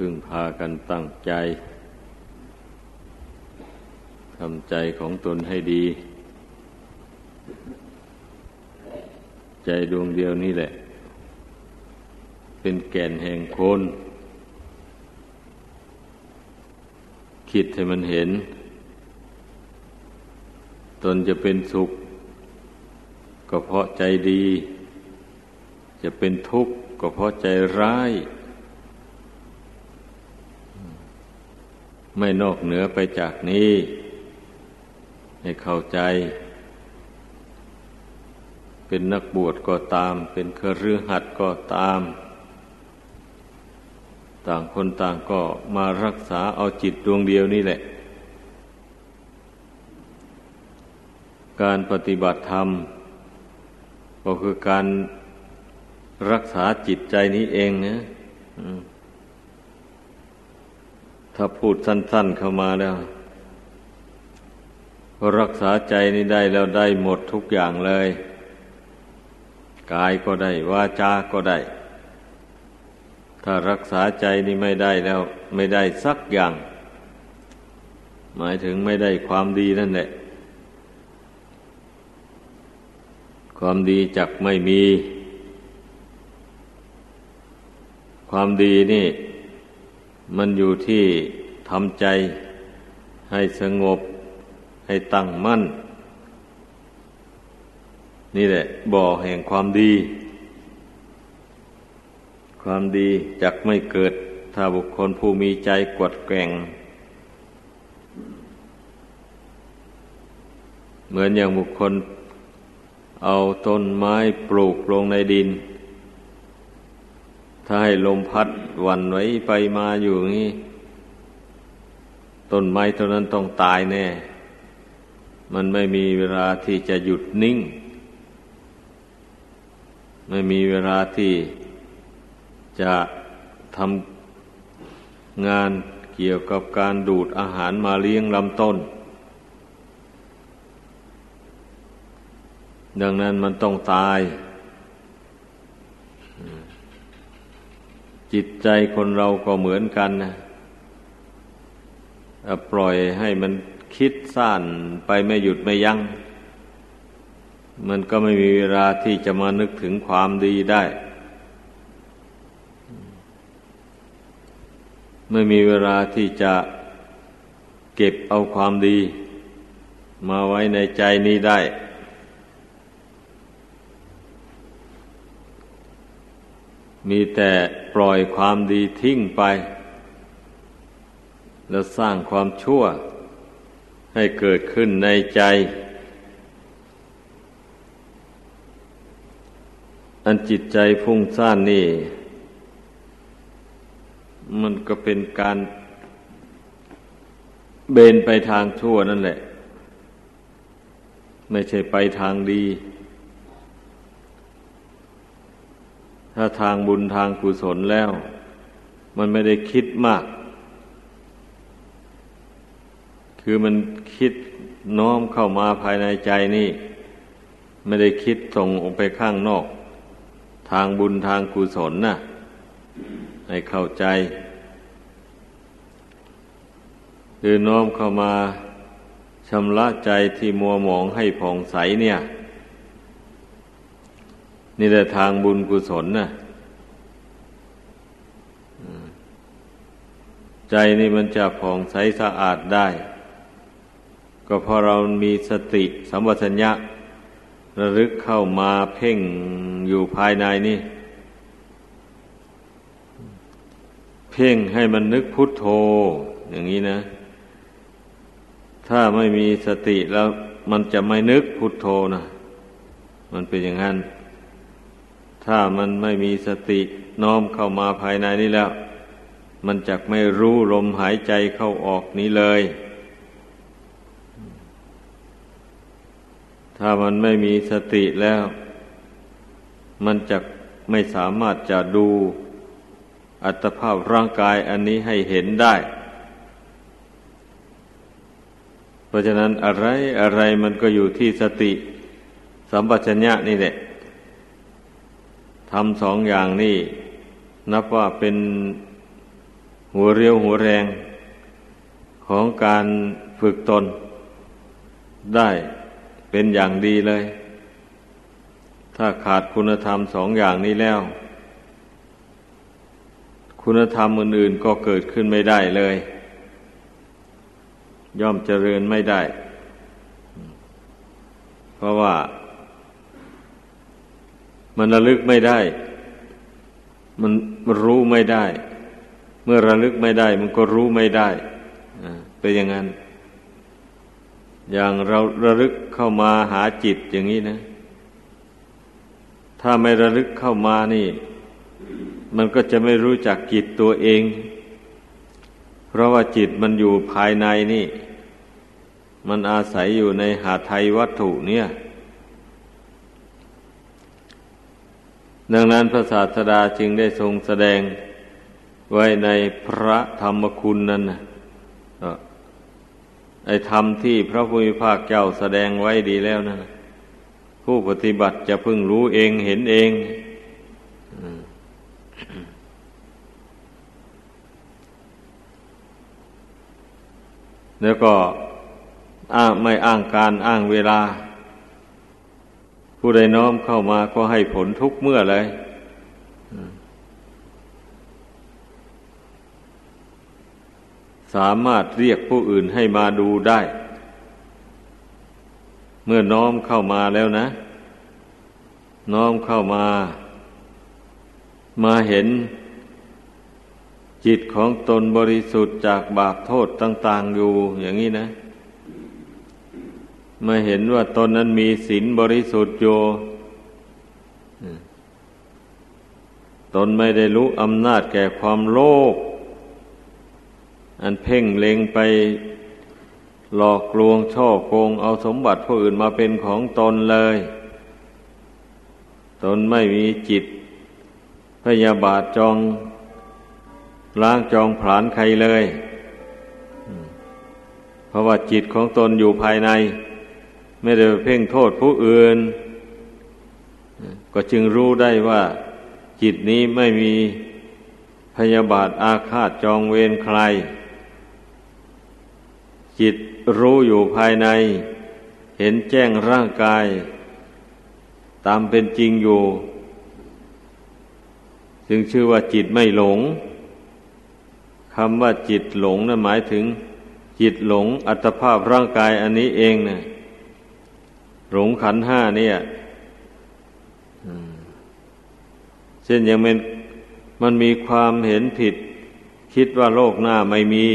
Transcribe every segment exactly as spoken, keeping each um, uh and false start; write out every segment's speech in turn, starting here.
พึ่งพากันตั้งใจทำใจของตนให้ดีใจดวงเดียวนี่แหละเป็นแก่นแห่งคนคิดให้มันเห็นตนจะเป็นสุขก็เพราะใจดีจะเป็นทุกข์ก็เพราะใจร้ายไม่นอกเหนือไปจากนี้ให้เข้าใจเป็นนักบวชก็ตามเป็นคฤหัสถ์ก็ตามต่างคนต่างก็มารักษาเอาจิตดวงเดียวนี่แหละการปฏิบัติธรรมก็คือการรักษาจิตใจนี้เองนะถ้าพูดสั้นๆเข้ามาแล้วรักษาใจนี้ได้แล้วได้หมดทุกอย่างเลยกายก็ได้วาจาก็ได้ถ้ารักษาใจนี่ไม่ได้แล้วไม่ได้สักอย่างหมายถึงไม่ได้ความดีนั่นแหละความดีจักไม่มีความดีนี่มันอยู่ที่ทำใจให้สงบให้ตั้งมั่นนี่แหละบ่อแห่งความดีความดีจักไม่เกิดถ้าบุคคลผู้มีใจกวัดแกว่งเหมือนอย่างบุคคลเอาต้นไม้ปลูกลงในดินถ้าให้ลมพัดหวั่นไหวไปมาอยู่งี้ต้นไม้ต้นนั้นต้องตายแน่มันไม่มีเวลาที่จะหยุดนิ่งไม่มีเวลาที่จะทำงานเกี่ยวกับการดูดอาหารมาเลี้ยงลำต้นดังนั้นมันต้องตายจิตใจคนเราก็เหมือนกันนะปล่อยให้มันคิดซ่านไปไม่หยุดไม่ยั้งมันก็ไม่มีเวลาที่จะมานึกถึงความดีได้ไม่มีเวลาที่จะเก็บเอาความดีมาไว้ในใจนี้ได้มีแต่ปล่อยความดีทิ้งไปแล้วสร้างความชั่วให้เกิดขึ้นในใจอันจิตใจฟุ้งซ่านนี่มันก็เป็นการเบนไปทางชั่วนั่นแหละไม่ใช่ไปทางดีถ้าทางบุญทางกุศลแล้วมันไม่ได้คิดมากคือมันคิดน้อมเข้ามาภายในใจนี่ไม่ได้คิดส่งออกไปข้างนอกทางบุญทางกุศลน่ะให้เข้าใจคือน้อมเข้ามาชำระใจที่มัวหมองให้ผ่องใสเนี่ยนี่แหละทางบุญกุศลนะใจนี่มันจะผ่องใสสะอาดได้ก็เพราะเรามีสติสัมปชัญญะระลึกเข้ามาเพ่งอยู่ภายในนี่เพ่งให้มันนึกพุทโธอย่างนี้นะถ้าไม่มีสติแล้วมันจะไม่นึกพุทโธนะมันเป็นอย่างนั้นถ้ามันไม่มีสติน้อมเข้ามาภายในนี้แล้วมันจักไม่รู้ลมหายใจเข้าออกนี้เลยถ้ามันไม่มีสติแล้วมันจักไม่สามารถจะดูอัตภาพร่างกายอันนี้ให้เห็นได้เพราะฉะนั้นอะไรอะไรมันก็อยู่ที่สติสัมปชัญญะนี่แหละทำสองอย่างนี้นับว่าเป็น หัวเรี่ยวหัวแรงของการฝึกตนได้เป็นอย่างดีเลยถ้าขาดคุณธรรมสองอย่างนี้แล้วคุณธรรมอื่นๆก็เกิดขึ้นไม่ได้เลยย่อมเจริญไม่ได้เพราะว่ามันระลึกไม่ได้มันรู้ไม่ได้เมื่อระลึกไม่ได้มันก็รู้ไม่ได้เป็นอย่างนั้นอย่างเราระลึกเข้ามาหาจิตอย่างนี้นะถ้าไม่ระลึกเข้ามานี่มันก็จะไม่รู้จักจิตตัวเองเพราะว่าจิตมันอยู่ภายในนี่มันอาศัยอยู่ในหาไทยวัตถุเนี่ยดังนั้นพระศาสดาจึงได้ทรงแสดงไว้ในพระธรรมคุณนั้นนะไอ้ธรรมที่พระภูมิภาคเจ้าแสดงไว้ดีแล้วนะผู้ปฏิบัติจะพึงรู้เองเห็นเองแล้วก็อ้างไม่อ้างการอ้างเวลาผู้ใดน้อมเข้ามาก็ให้ผลทุกเมื่อเลยสามารถเรียกผู้อื่นให้มาดูได้เมื่อน้อมเข้ามาแล้วนะน้อมเข้ามามาเห็นจิตของตนบริสุทธิ์จากบาปโทษต่างๆอยู่อย่างนี้นะมาเห็นว่าตนนั้นมีศีลบริสุทธิ์อยู่ตนไม่ได้รู้อำนาจแก่ความโลภอันเพ่งเล็งไปหลอกลวงช่อโกงเอาสมบัติผู้อื่นมาเป็นของตนเลยตนไม่มีจิตพยาบาทจองล้างจองผลาญใครเลยเพราะว่าจิตของตนอยู่ภายในไม่ได้เพ่งโทษผู้อื่นก็จึงรู้ได้ว่าจิตนี้ไม่มีพยาบาทอาฆาตจองเวรใครจิตรู้อยู่ภายในเห็นแจ้งร่างกายตามเป็นจริงอยู่จึงชื่อว่าจิตไม่หลงคำว่าจิตหลงนะหมายถึงจิตหลงอัตภาพร่างกายอันนี้เองนะหลงขันธ์ห้าเนี่ยเช่นอย่างมันมันมีความเห็นผิดคิดว่าโลกหน้าไม่มี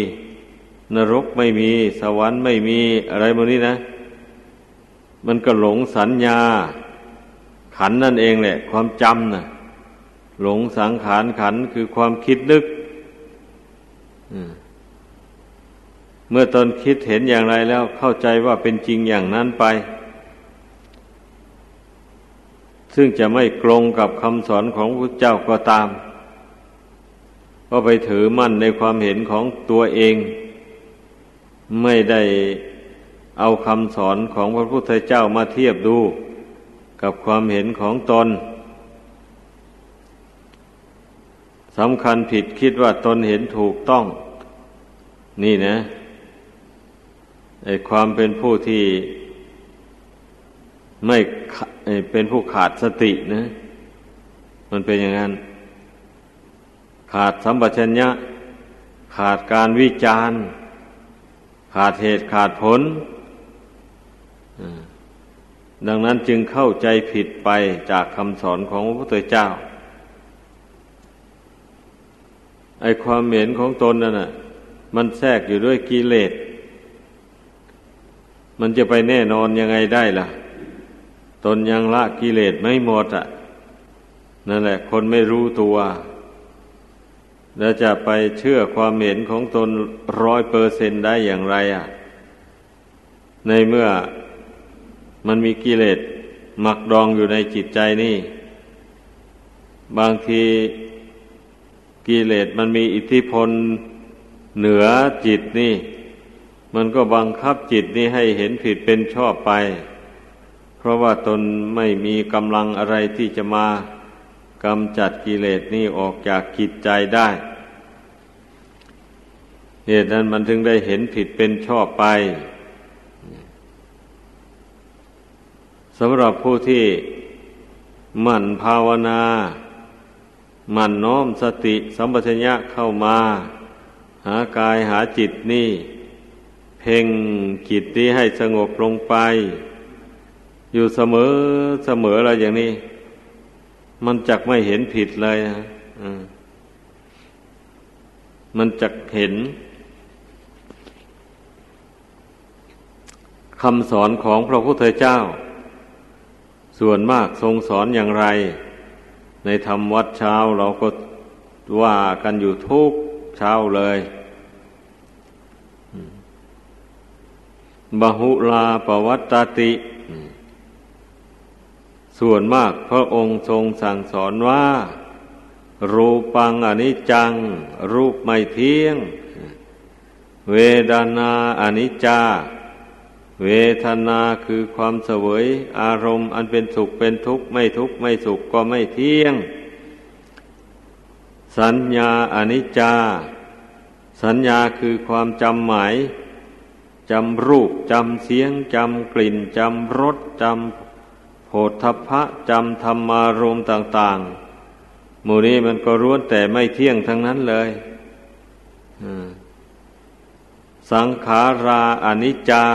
นรกไม่มีสวรรค์ไม่มีอะไรพวกนี้นะมันก็หลงสัญญาขันธ์นั่นเองแหละความจำนะหลงสังขารขันธ์คือความคิดนึกเมื่อตนคิดเห็นอย่างไรแล้วเข้าใจว่าเป็นจริงอย่างนั้นไปซึ่งจะไม่ตรงกับคำสอนของพระพุทธเจ้าก็ตามก็ไปถือมั่นในความเห็นของตัวเองไม่ได้เอาคำสอนของพระพุทธเจ้ามาเทียบดูกับความเห็นของตนสำคัญผิดคิดว่าตนเห็นถูกต้องนี่นะไอ้ความเป็นผู้ที่ไม่เป็นผู้ขาดสตินะมันเป็นอย่างนั้นขาดสัมปชัญญะขาดการวิจารณ์ขาดเหตุขาดผลดังนั้นจึงเข้าใจผิดไปจากคำสอนของพระพุทธเจ้าไอ้ความเห็นของตนนั่นน่ะมันแทรกอยู่ด้วยกิเลสมันจะไปแน่นอนยังไงได้ล่ะตนยังละกิเลสไม่หมดอ่ะนั่นแหละคนไม่รู้ตัวแล้วจะไปเชื่อความเห็นของตน ร้อยเปอร์เซ็นต์ ได้อย่างไรอ่ะในเมื่อมันมีกิเลสหมักดองอยู่ในจิตใจนี่บางทีกิเลสมันมีอิทธิพลเหนือจิตนี่มันก็บังคับจิตนี่ให้เห็นผิดเป็นชอบไปเพราะว่าตนไม่มีกำลังอะไรที่จะมากำจัดกิเลสนี่ออกจากจิตใจได้ เหตุนั้นมันถึงได้เห็นผิดเป็นชอบไปสำหรับผู้ที่หมั่นภาวนาหมั่นน้อมสติสัมปชัญญะเข้ามาหากายหาจิตนี่เพ่งจิตนี้ให้สงบลงไปอยู่เสมอเสมออะไรอย่างนี้มันจักไม่เห็นผิดเลยนะมันจักเห็นคำสอนของพระพุทธเจ้าส่วนมากทรงสอนอย่างไรในธรรมวัดเช้าเราก็ว่ากันอยู่ทุกเช้าเลยบหุลาปวัตตติส่วนมากพระองค์ทรงสั่งสอนว่ารูปังอนิจจังรูปไม่เที่ยงเวทนาอนิจจาเวทนาคือความเสวยอารมณ์อันเป็นสุขเป็นทุกข์ไม่ทุกข์ไม่สุขก็ไม่เที่ยงสัญญาอนิจจาสัญญาคือความจำหมายจำรูปจำเสียงจำกลิ่นจำรสจำโผฏฐัพพะจำธรรมารมณ์ต่างๆหมู่นี้มันก็ล้วนแต่ไม่เที่ยงทั้งนั้นเลยสังขาราอนิจจา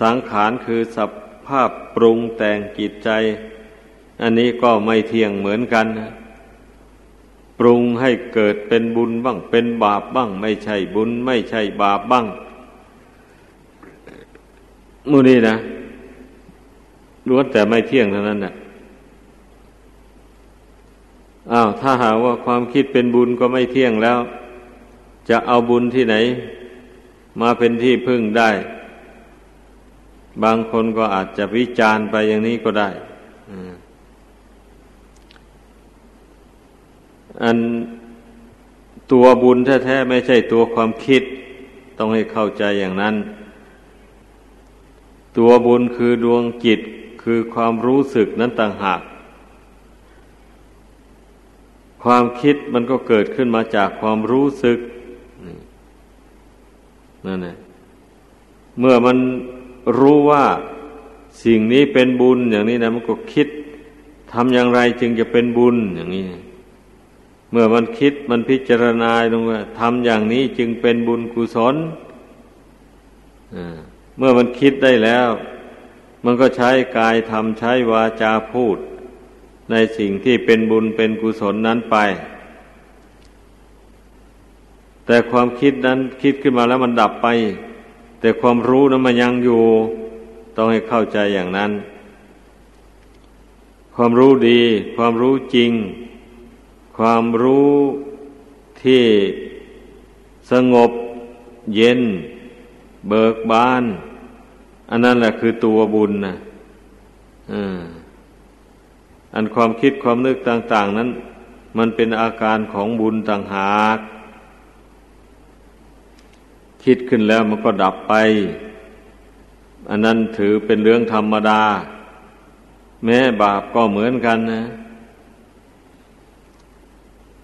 สังขารคือสภาพปรุงแต่งจิตใจอันนี้ก็ไม่เที่ยงเหมือนกันปรุงให้เกิดเป็นบุญบ้างเป็นบาปบ้างไม่ใช่บุญไม่ใช่บาปบ้างมูนี่นะล้วนแต่ไม่เที่ยงเท่านั้นน่ะอ้าวถ้าหาว่าความคิดเป็นบุญก็ไม่เที่ยงแล้วจะเอาบุญที่ไหนมาเป็นที่พึ่งได้บางคนก็อาจจะวิจารณ์ไปอย่างนี้ก็ได้อันตัวบุญแท้ๆไม่ใช่ตัวความคิดต้องให้เข้าใจอย่างนั้นตัวบุญคือดวงจิตคือความรู้สึกนั้นต่างหากความคิดมันก็เกิดขึ้นมาจากความรู้สึกนั่นแหละเมื่อมันรู้ว่าสิ่งนี้เป็นบุญอย่างนี้นะมันก็คิดทำอย่างไรจึงจะเป็นบุญอย่างนี้เมื่อมันคิดมันพิจารณาลงว่าทำอย่างนี้จึงเป็นบุญกุศลอ่าเมื่อมันคิดได้แล้วมันก็ใช้กายทำใช้วาจาพูดในสิ่งที่เป็นบุญเป็นกุศลนั้นไปแต่ความคิดนั้นคิดขึ้นมาแล้วมันดับไปแต่ความรู้นั้นมันยังอยู่ต้องให้เข้าใจอย่างนั้นความรู้ดีความรู้จริงความรู้ที่สงบเย็นเบิกบานอันนั้นแหละคือตัวบุญนะอันความคิดความนึกต่างๆนั้นมันเป็นอาการของบุญต่างหากคิดขึ้นแล้วมันก็ดับไปอันนั้นถือเป็นเรื่องธรรมดาแม้บาปก็เหมือนกันนะ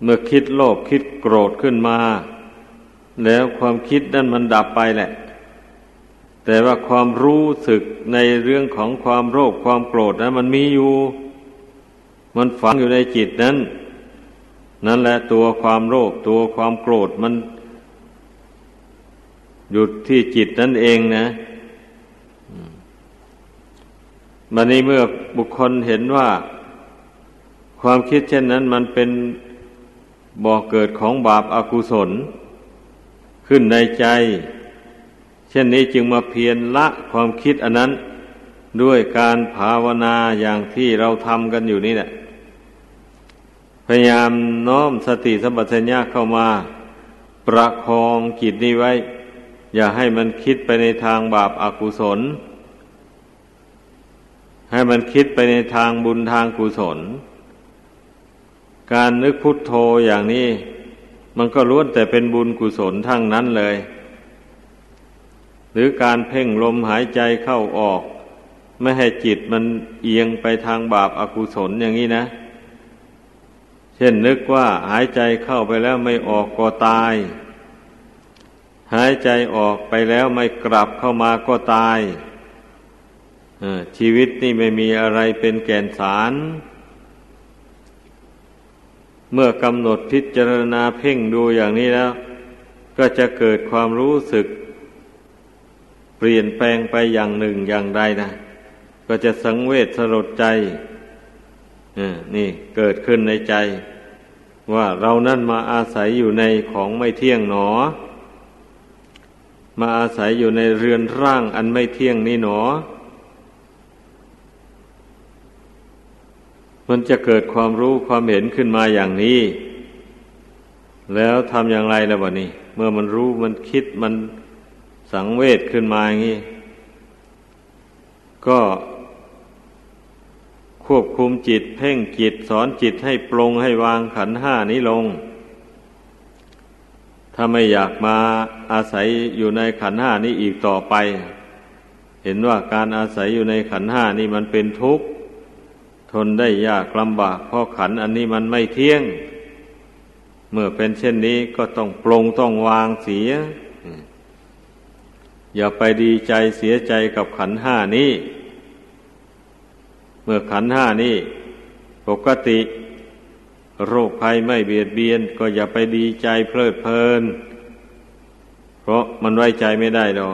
เมื่อคิดโลภคิดโกรธขึ้นมาแล้วความคิดนั้นมันดับไปแหละแต่ว่าความรู้สึกในเรื่องของความโลภความโกรธนั้นมันมีอยู่มันฝังอยู่ในจิตนั้นนั่นแหละตัวความโลภตัวความโกรธมันอยู่ที่จิตนั่นเองนะบัดนี้เมื่อบุคคลเห็นว่าความคิดเช่นนั้นมันเป็นบ่อเกิดของบาปอกุศลขึ้นในใจเช่นนี้จึงมาเพียรละความคิดอันนั้นด้วยการภาวนาอย่างที่เราทำกันอยู่นี่แหละพยายามน้อมสติสัมปชัญญะเข้ามาประคองจิตนี้ไว้อย่าให้มันคิดไปในทางบาปอกุศลให้มันคิดไปในทางบุญทางกุศลการนึกพุทโธอย่างนี้มันก็ล้วนแต่เป็นบุญกุศลทั้งนั้นเลยหรือการเพ่งลมหายใจเข้าออกไม่ให้จิตมันเอียงไปทางบาปอกุศลอย่างนี้นะเช่นนึกว่าหายใจเข้าไปแล้วไม่ออกก็ตาย หายใจออกไปแล้วไม่กลับเข้ามาก็ตายชีวิตนี่ไม่มีอะไรเป็นแก่นสารเมื่อกำหนดพิจารณาเพ่งดูอย่างนี้แล้วก็จะเกิดความรู้สึกเปลี่ยนแปลงไปอย่างหนึ่งอย่างใดนะก็จะสังเวชสลดใจนี่เกิดขึ้นในใจว่าเรานั่นมาอาศัยอยู่ในของไม่เที่ยงหนอมาอาศัยอยู่ในเรือนร่างอันไม่เที่ยงนี้หนอมันจะเกิดความรู้ความเห็นขึ้นมาอย่างนี้แล้วทำอย่างไรล่ะวะนี่เมื่อมันรู้มันคิดมันสังเวชขึ้นมาอย่างนี้ก็ควบคุมจิตเพ่งจิตสอนจิตให้ปลงให้วางขันธ์ห้านี้ลงถ้าไม่อยากมาอาศัยอยู่ในขันธ์ห้านี้อีกต่อไปเห็นว่าการอาศัยอยู่ในขันธ์ห้านี้มันเป็นทุกข์ทนได้ยากลำบากเพราะขันธ์อันนี้มันไม่เที่ยงเมื่อเป็นเช่นนี้ก็ต้องปลงต้องวางเสียอย่าไปดีใจเสียใจกับขันธ์ห้านี้เมื่อขันธ์ห้านี้ปกติโรคภัยไม่เบียดเบียนก็อย่าไปดีใจเพลิดเพลินเพราะมันไว้ใจไม่ได้ดอก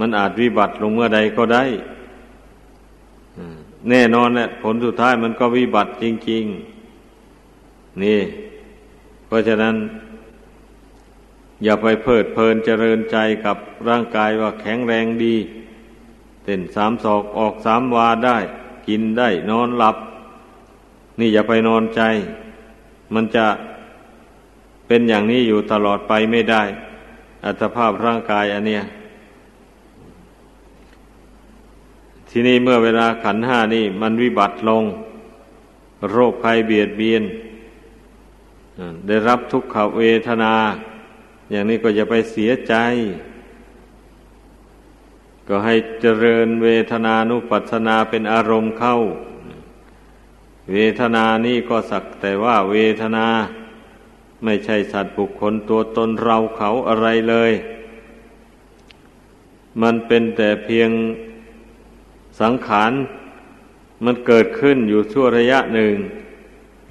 มันอาจวิบัติลงเมื่อใดก็ได้แน่นอนแหละผลสุดท้ายมันก็วิบัติจริงๆนี่เพราะฉะนั้นอย่าไปเพลิดเพลินเจริญใจกับร่างกายว่าแข็งแรงดีเต้นสามศอกออกสามวาได้กินได้นอนหลับนี่อย่าไปนอนใจมันจะเป็นอย่างนี้อยู่ตลอดไปไม่ได้อัตภาพร่างกายอันเนี้ยทีนี้เมื่อเวลาขันธ์ห้านี่มันวิบัติลงโรคภัยเบียดเบียนได้รับทุกขเวทนาอย่างนี้ก็อย่าไปเสียใจก็ให้เจริญเวทนานุปัสสนาเป็นอารมณ์เข้าเวทนานี่ก็สักแต่ว่าเวทนาไม่ใช่สัตว์บุคคลตัวตนเราเขาอะไรเลยมันเป็นแต่เพียงสังขารมันเกิดขึ้นอยู่ชั่วระยะหนึ่ง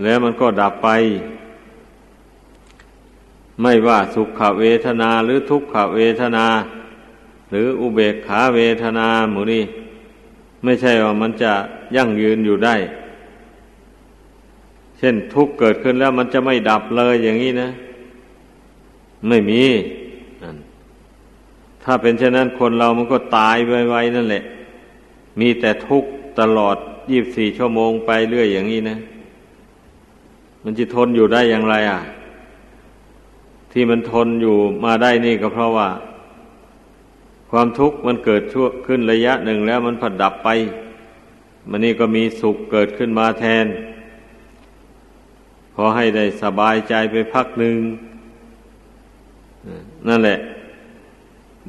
แล้วมันก็ดับไปไม่ว่าสุขเวทนาหรือทุกขเวทนาหรืออุเบกขาเวทนาหมู่นี้ไม่ใช่ว่ามันจะยั่งยืนอยู่ได้เช่นทุกข์เกิดขึ้นแล้วมันจะไม่ดับเลยอย่างนี้นะไม่มีถ้าเป็นเช่นนั้นคนเรามันก็ตายไวๆนั่นแหละมีแต่ทุกข์ตลอดยี่สิบสี่ชั่วโมงไปเรื่อยอย่างนี้นะมันจะทนอยู่ได้อย่างไรอ่ะที่มันทนอยู่มาได้นี่ก็เพราะว่าความทุกข์มันเกิดชั่วขึ้นระยะหนึ่งแล้วมันผันดับไปมันนี่ก็มีสุขเกิดขึ้นมาแทนขอให้ได้สบายใจไปพักหนึ่งนั่นแหละ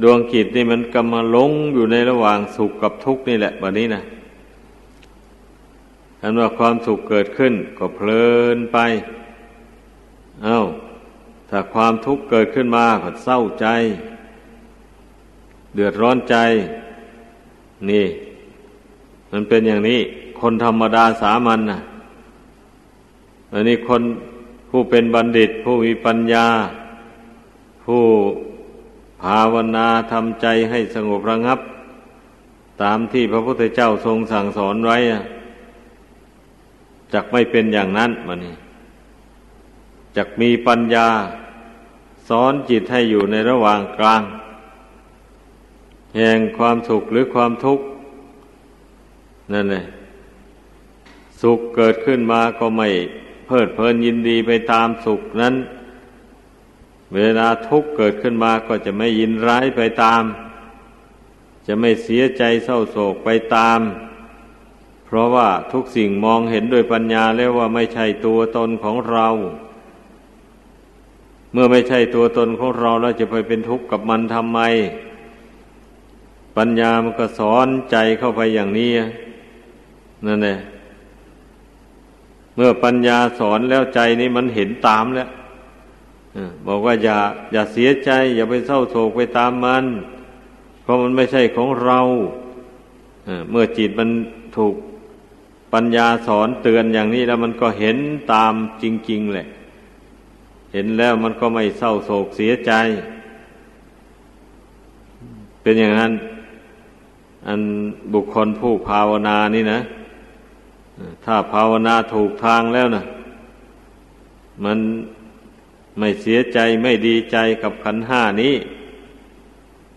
ดวงจิตนี่มันกำลังหลงอยู่ในระหว่างสุขกับทุกข์นี่แหละแบบนี้นะอันว่าความสุขเกิดขึ้นก็เพลินไปเอ้าถ้าความทุกข์เกิดขึ้นมาก็เศร้าใจเดือดร้อนใจนี่มันเป็นอย่างนี้คนธรรมดาสามัญน่ะอันนี้คนผู้เป็นบัณฑิตผู้มีปัญญาผู้ภาวนาทำใจให้สงบระงับตามที่พระพุทธเจ้าทรงสั่งสอนไว้จักไม่เป็นอย่างนั้นมันนี่จักมีปัญญาสอนจิตให้อยู่ในระหว่างกลางแห่งความสุขหรือความทุกข์นั่นแหละสุขเกิดขึ้นมาก็ไม่เพลิดเพลินยินดีไปตามสุขนั้นเวลาทุกข์เกิดขึ้นมาก็จะไม่ยินร้ายไปตามจะไม่เสียใจเศร้าโศกไปตามเพราะว่าทุกสิ่งมองเห็นด้วยปัญญาแล้วว่าไม่ใช่ตัวตนของเราเมื่อไม่ใช่ตัวตนของเราแล้วจะไปเป็นทุกข์กับมันทำไมปัญญามันก็สอนใจเข้าไปอย่างนี้นั่นแหละเมื่อปัญญาสอนแล้วใจนี้มันเห็นตามแล้ว บอกว่าอย่าอย่าเสียใจอย่าไปเศร้าโศกไปตามมันเพราะมันไม่ใช่ของเราเมื่อจิตมันถูกปัญญาสอนเตือนอย่างนี้แล้วมันก็เห็นตามจริงๆแหละเห็นแล้วมันก็ไม่เศร้าโศกเสียใจเป็นอย่างนั้นอันบุคคลผู้ภาวนานี่นะถ้าภาวนาถูกทางแล้วนะมันไม่เสียใจไม่ดีใจกับขันธ์ห้านี้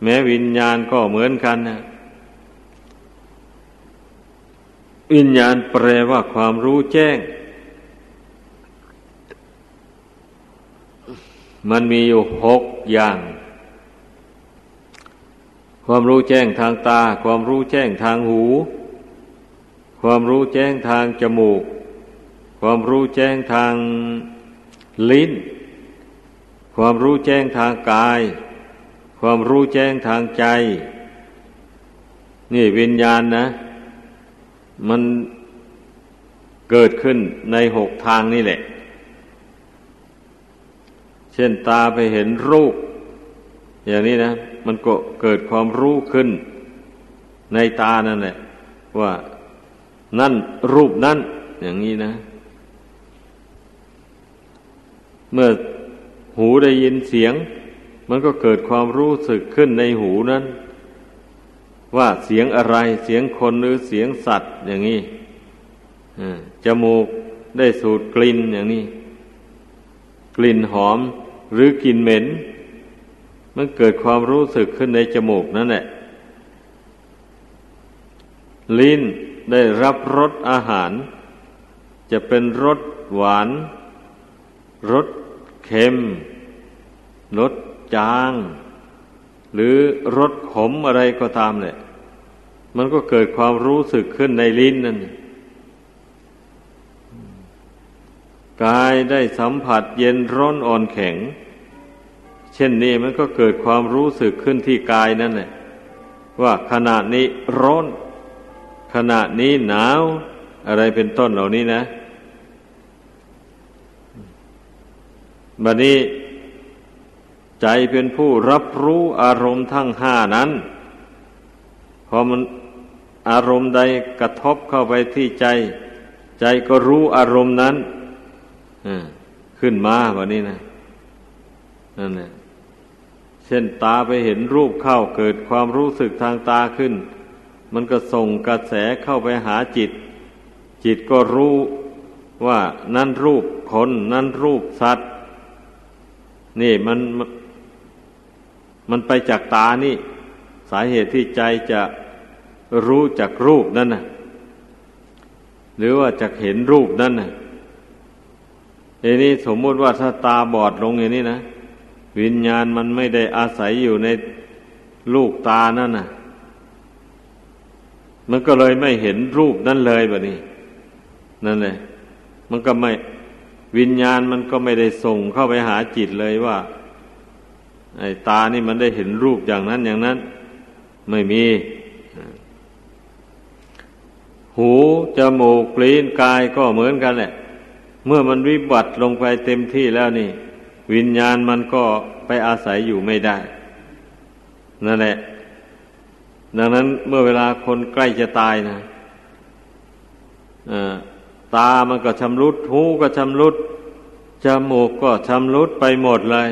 แม้วิญญาณก็เหมือนกันนะวิญญาณแปลว่าความรู้แจ้งมันมีอยู่หกอย่างความรู้แจ้งทางตาความรู้แจ้งทางหูความรู้แจ้งทางจมูกความรู้แจ้งทางลิ้นความรู้แจ้งทางกายความรู้แจ้งทางใจนี่วิญญาณนะมันเกิดขึ้นในหกทางนี่แหละเช่นตาไปเห็นรูปอย่างนี้นะมันก็เกิดความรู้ขึ้นในตานั่นแหละว่านั่นรูปนั่นอย่างนี้นะเมื่อหูได้ยินเสียงมันก็เกิดความรู้สึกขึ้นในหูนั้นว่าเสียงอะไรเสียงคนหรือเสียงสัตว์อย่างนี้จมูกได้สูดกลิ่นอย่างนี้กลิ่นหอมหรือกลิ่นเหม็นมันเกิดความรู้สึกขึ้นในจมูกนั่นแหละลิ้นได้รับรสอาหารจะเป็นรสหวานรสเค็มรสจางหรือรสขมอะไรก็ตามแหละมันก็เกิดความรู้สึกขึ้นในลิ้นนั่นกายได้สัมผัสเย็นร้อนอ่อนแข็งเช่นนี้มันก็เกิดความรู้สึกขึ้นที่กายนั่นแหละว่าขณะนี้ร้อนขณะนี้หนาวอะไรเป็นต้นเหล่านี้นะบัดนี้ใจเป็นผู้รับรู้อารมณ์ทั้งห้านั้นพอมันอารมณ์ใดกระทบเข้าไปที่ใจใจก็รู้อารมณ์นั้นขึ้นมาแบบนี้นะนั่นแหละเช่นตาไปเห็นรูปเข้าเกิดความรู้สึกทางตาขึ้นมันก็ส่งกระแสเข้าไปหาจิตจิตก็รู้ว่านั่นรูปคนนั่นรูปสัตว์นี่มันมันไปจากตานี่สาเหตุที่ใจจะรู้จากรูปนั่นน่ะหรือว่าจากเห็นรูปนั่นน่ะทีนี้สมมติว่าถ้าตาบอดลงอย่างนี้นะวิญญาณมันไม่ได้อาศัยอยู่ในลูกตานั่นน่ะมันก็เลยไม่เห็นรูปนั่นเลยแบบนี้นั่นแหละมันก็ไม่วิญญาณมันก็ไม่ได้ส่งเข้าไปหาจิตเลยว่าไอ้ตานี่มันได้เห็นรูปอย่างนั้นอย่างนั้นไม่มีหูจมูกลิ้นกายก็เหมือนกันแหละเมื่อมันวิบัติลงไปเต็มที่แล้วนี่วิญญาณมันก็ไปอาศัยอยู่ไม่ได้นั่นแหละดังนั้นเมื่อเวลาคนใกล้จะตายนะอ่าตามันก็ชำรุดหูก็ชำรุดจมูกก็ชำรุดไปหมดเลย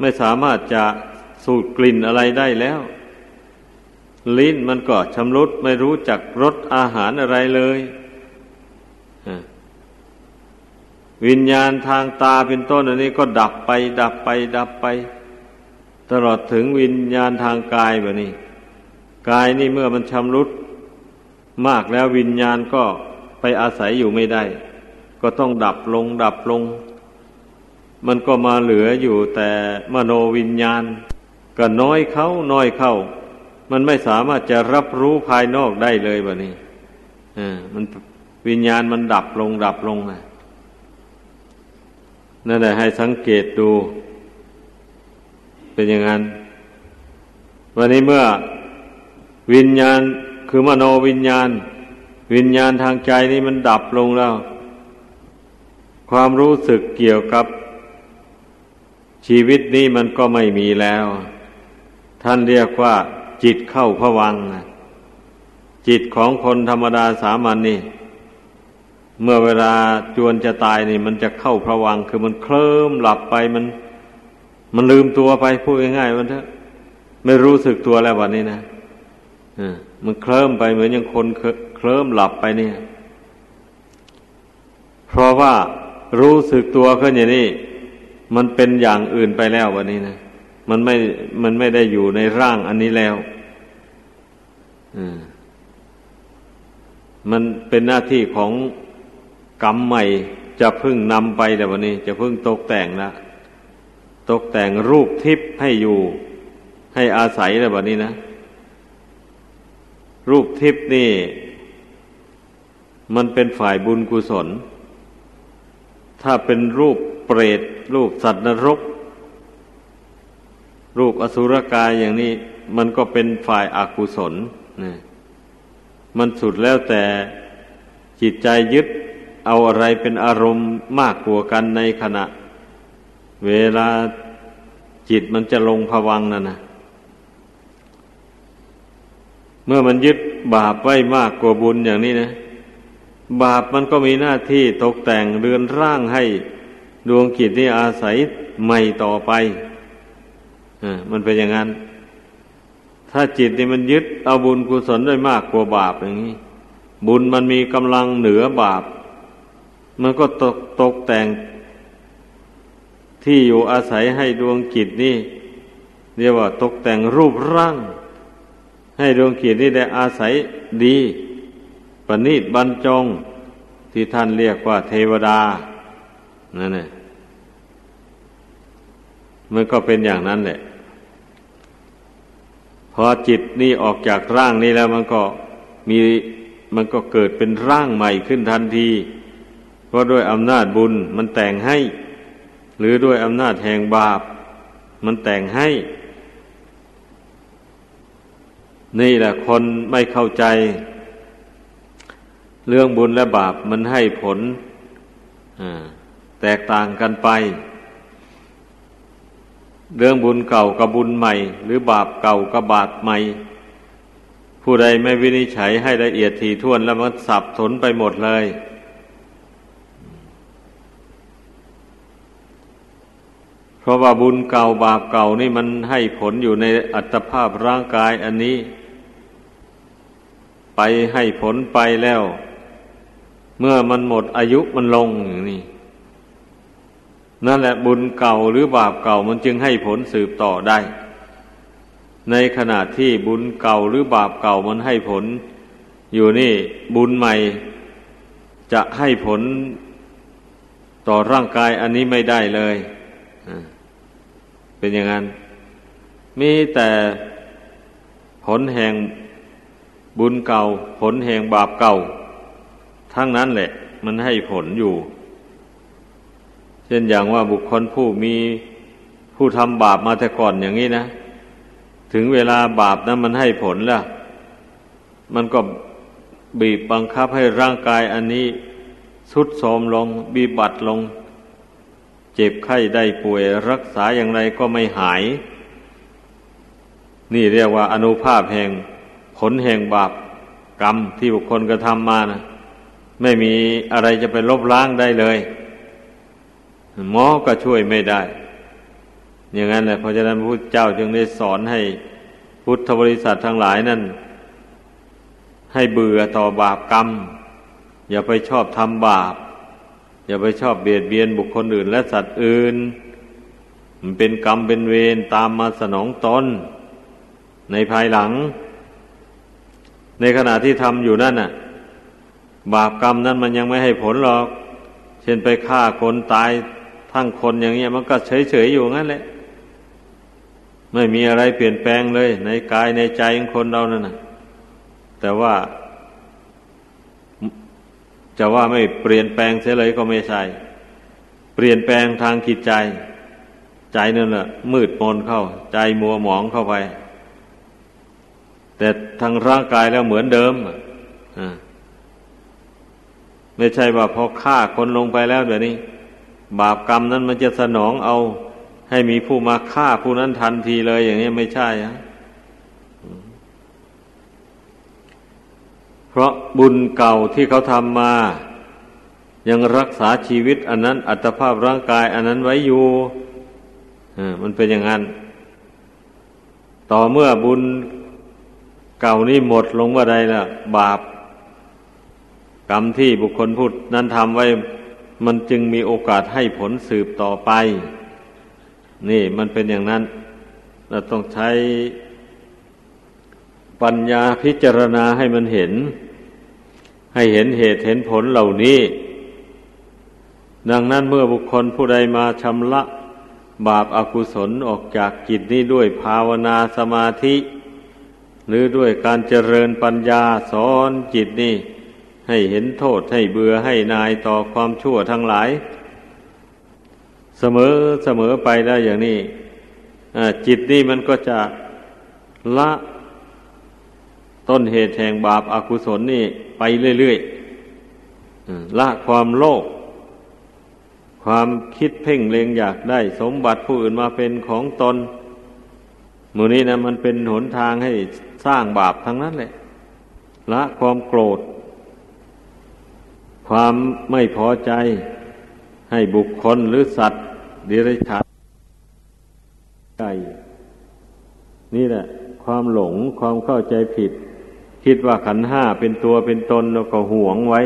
ไม่สามารถจะสูดกลิ่นอะไรได้แล้วลิ้นมันก็ชำรุดไม่รู้จักรสอาหารอะไรเลยวิญญาณทางตาเป็นต้นอันนี้ก็ดับไปดับไปดับไปตลอดถึงวิญญาณทางกายแบบนี้กายนี่เมื่อมันชำรุดมากแล้ววิญญาณก็ไปอาศัยอยู่ไม่ได้ก็ต้องดับลงดับลงมันก็มาเหลืออยู่แต่มโนวิญญาณก็น้อยเข้าน้อยเข้ามันไม่สามารถจะรับรู้ภายนอกได้เลยแบบนี้อ่ามันวิญญาณมันดับลงดับลงนะนั่นแหละให้สังเกตดูเป็นอย่างนั้นวันนี้เมื่อวิญญาณคือมโนวิญญาณวิญญาณทางใจนี่มันดับลงแล้วความรู้สึกเกี่ยวกับ ชีวิตนี้มันก็ไม่มีแล้วท่านเรียกว่าจิตเข้าภวังค์จิตของคนธรรมดาสามัญ น, นี่เมื่อเวลาจวนจะตายนี่มันจะเข้าภวังค์คือมันเคลิ้มหลับไปมันมันลืมตัวไปพูดง่ายๆมันเถอะไม่รู้สึกตัวแล้ววันนี้นะมันเคลิ้มไปเหมือนอย่างคนเคลิ้มหลับไปเนี่ยเพราะว่ารู้สึกตัวขึ้นอย่างนี้มันเป็นอย่างอื่นไปแล้ววันนี้นะมันไม่มันไม่ได้อยู่ในร่างอันนี้แล้วมันเป็นหน้าที่ของกรรมใหม่จะพึ่งนำไปแต่วันนี้จะพึ่งตกแต่งนะตกแต่งรูปทิพย์ให้อยู่ให้อาศัยแต่วันนี้นะรูปทิพย์นี่มันเป็นฝ่ายบุญกุศลถ้าเป็นรูปเปรตรูปสัตว์นรกรูปอสุรกายอย่างนี้มันก็เป็นฝ่ายอกุศลนะมันสุดแล้วแต่จิตใจยึดเอาอะไรเป็นอารมณ์มากกว่ากันในขณะเวลาจิตมันจะลงภวังค์นั่นนะเมื่อมันยึดบาปไว้มากกว่าบุญอย่างนี้นะบาปมันก็มีหน้าที่ตกแต่งเรือนร่างให้ดวงจิตนี้อาศัยใหม่ต่อไปอ่ามันเป็นอย่างนั้นถ้าจิตนี่มันยึดเอาบุญกุศลด้วยมากกว่าบาปอย่างนี้บุญมันมีกำลังเหนือบาปมันก็ตกตกแต่งที่อยู่อาศัยให้ดวงจิตนี่เรียกว่าตกแต่งรูปร่างให้ดวงจิตนี่ได้อาศัยดีประณีตบรรจงที่ท่านเรียกว่าเทวดานั่นแหละมันก็เป็นอย่างนั้นแหละพอจิตนี่ออกจากร่างนี้แล้วมันก็มีมันก็เกิดเป็นร่างใหม่ขึ้นทันทีเพราะด้วยอำนาจบุญมันแต่งให้หรือด้วยอำนาจแห่งบาปมันแต่งให้นี่แหละคนไม่เข้าใจเรื่องบุญและบาปมันให้ผลแตกต่างกันไปเรื่องบุญเก่ากับบุญใหม่หรือบาปเก่ากับบาปใหม่ผู้ใดไม่วินิจฉัยให้ละเอียดถี่ถ้วนแล้วมันสับสนไปหมดเลยเพราะว่าบุญเก่าบาปเก่านี่มันให้ผลอยู่ในอัตภาพร่างกายอันนี้ไปให้ผลไปแล้วเมื่อมันหมดอายุมันลงอย่างนี้นั่นแหละบุญเก่าหรือบาปเก่ามันจึงให้ผลสืบต่อได้ในขณะที่บุญเก่าหรือบาปเก่ามันให้ผลอยู่นี่บุญใหม่จะให้ผลต่อร่างกายอันนี้ไม่ได้เลยเป็นอย่างนั้นมีแต่ผลแห่งบุญเก่าผลแห่งบาปเก่าทั้งนั้นแหละมันให้ผลอยู่เช่นอย่างว่าบุคคลผู้มีผู้ทำบาปมาแต่ก่อนอย่างนี้นะถึงเวลาบาปนั้นมันให้ผลแล้วมันก็บีบบังคับให้ร่างกายอันนี้ทรุดโทรมลงบีบบัดลงเจ็บไข้ได้ป่วยรักษาอย่างไรก็ไม่หายนี่เรียกว่าอานุภาพแห่งผลแห่งบาปกรรมที่บุคคลกระทำมานะไม่มีอะไรจะไปลบล้างได้เลยหมอก็ช่วยไม่ได้อย่างนั้นแหละเพราะฉะนั้นพระพุทธเจ้าจึงได้สอนให้พุทธบริษัททั้งหลายนั้นให้เบื่อต่อบาปกรรมอย่าไปชอบทำบาปอย่าไปชอบเบียดเบียนบุคคลอื่นและสัตว์อื่นมันเป็นกรรมเป็นเวรตามมาสนองตนในภายหลังในขณะที่ทำอยู่นั่นน่ะบาปกรรมนั้นมันยังไม่ให้ผลหรอกเช่นไปฆ่าคนตายทั้งคนอย่างเงี้ยมันก็เฉยๆอยู่งั้นแหละไม่มีอะไรเปลี่ยนแปลงเลยในกายในใจของคนเรานั่นน่ะแต่ว่าจะว่าไม่เปลี่ยนแปลงเสียเลยก็ไม่ใช่เปลี่ยนแปลงทางจิตใจใจนั่นแหละมืดมนเข้าใจมัวหมองเข้าไปแต่ทางร่างกายแล้วเหมือนเดิมอ่าไม่ใช่ว่าพอฆ่าคนลงไปแล้วเดี๋ยวนี้บาปกรรมนั้นมันจะสนองเอา ให้มีผู้มาฆ่าผู้นั้นทันทีเลยอย่างนี้ไม่ใช่นะเพราะบุญเก่าที่เขาทำมายังรักษาชีวิตอันนั้นอัตภาพร่างกายอันนั้นไว้อยู่มันเป็นอย่างนั้นต่อเมื่อบุญเก่านี้หมดลงเมื่อใดล่ะบาปกรรมที่บุคคลพูดนั้นทำไว้มันจึงมีโอกาสให้ผลสืบต่อไปนี่มันเป็นอย่างนั้นเราต้องใช้ปัญญาพิจารณาให้มันเห็นให้เห็นเหตุเห็นผลเหล่านี้ดังนั้นเมื่อบุคคลผู้ใดมาชำระบาปอกุศลออกจากจิตนี้ด้วยภาวนาสมาธิหรือด้วยการเจริญปัญญาสอนจิตนี่ให้เห็นโทษให้เบื่อให้นายต่อความชั่วทั้งหลายเสมอเสมอไปได้อย่างนี้จิตนี่มันก็จะละต้นเหตุแห่งบาปอกุศลนี่ไปเรื่อยๆละความโลภความคิดเพ่งเล็งอยากได้สมบัติผู้อื่นมาเป็นของตนหมู่นี้นะมันเป็นหนทางให้สร้างบาปทั้งนั้นแหละละความโกรธความไม่พอใจให้บุคคลหรือสัตว์ดิเรกชัดใจนี่แหละความหลงความเข้าใจผิดคิดว่าขันธ์ห้าเป็นตัวเป็นตนแล้วก็หวงไว้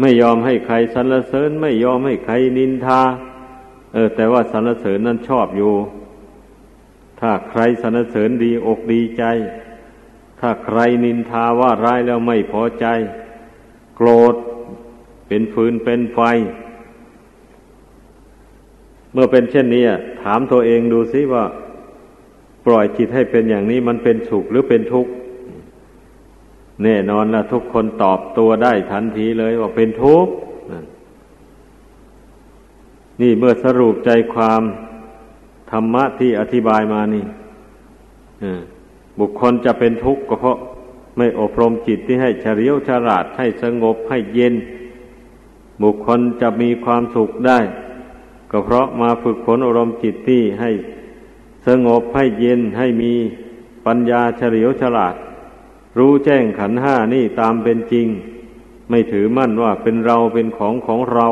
ไม่ยอมให้ใครสรรเสริญไม่ยอมให้ใครนินทาเออแต่ว่าสรรเสริญนั้นชอบอยู่ถ้าใครสรรเสริญดีอกดีใจถ้าใครนินทาว่าร้ายแล้วไม่พอใจโกรธเป็นฟืนเป็นไฟเมื่อเป็นเช่นนี้ถามตัวเองดูสิว่าปล่อยจิตให้เป็นอย่างนี้มันเป็นสุขหรือเป็นทุกข์แน่นอนล่ะทุกคนตอบตัวได้ทันทีเลยว่าเป็นทุกข์นี่เมื่อสรุปใจความธรรมะที่อธิบายมานี่บุคคลจะเป็นทุกข์ก็เพราะไม่อบรมจิตที่ให้เฉลียวฉลาดให้สงบให้เย็นบุคคลจะมีความสุขได้ก็เพราะมาฝึกฝนอบรมจิตที่ให้สงบให้เย็นให้มีปัญญาเฉลียวฉลาดรู้แจ้งขันธ์ห้านี่ตามเป็นจริงไม่ถือมั่นว่าเป็นเราเป็นของของเรา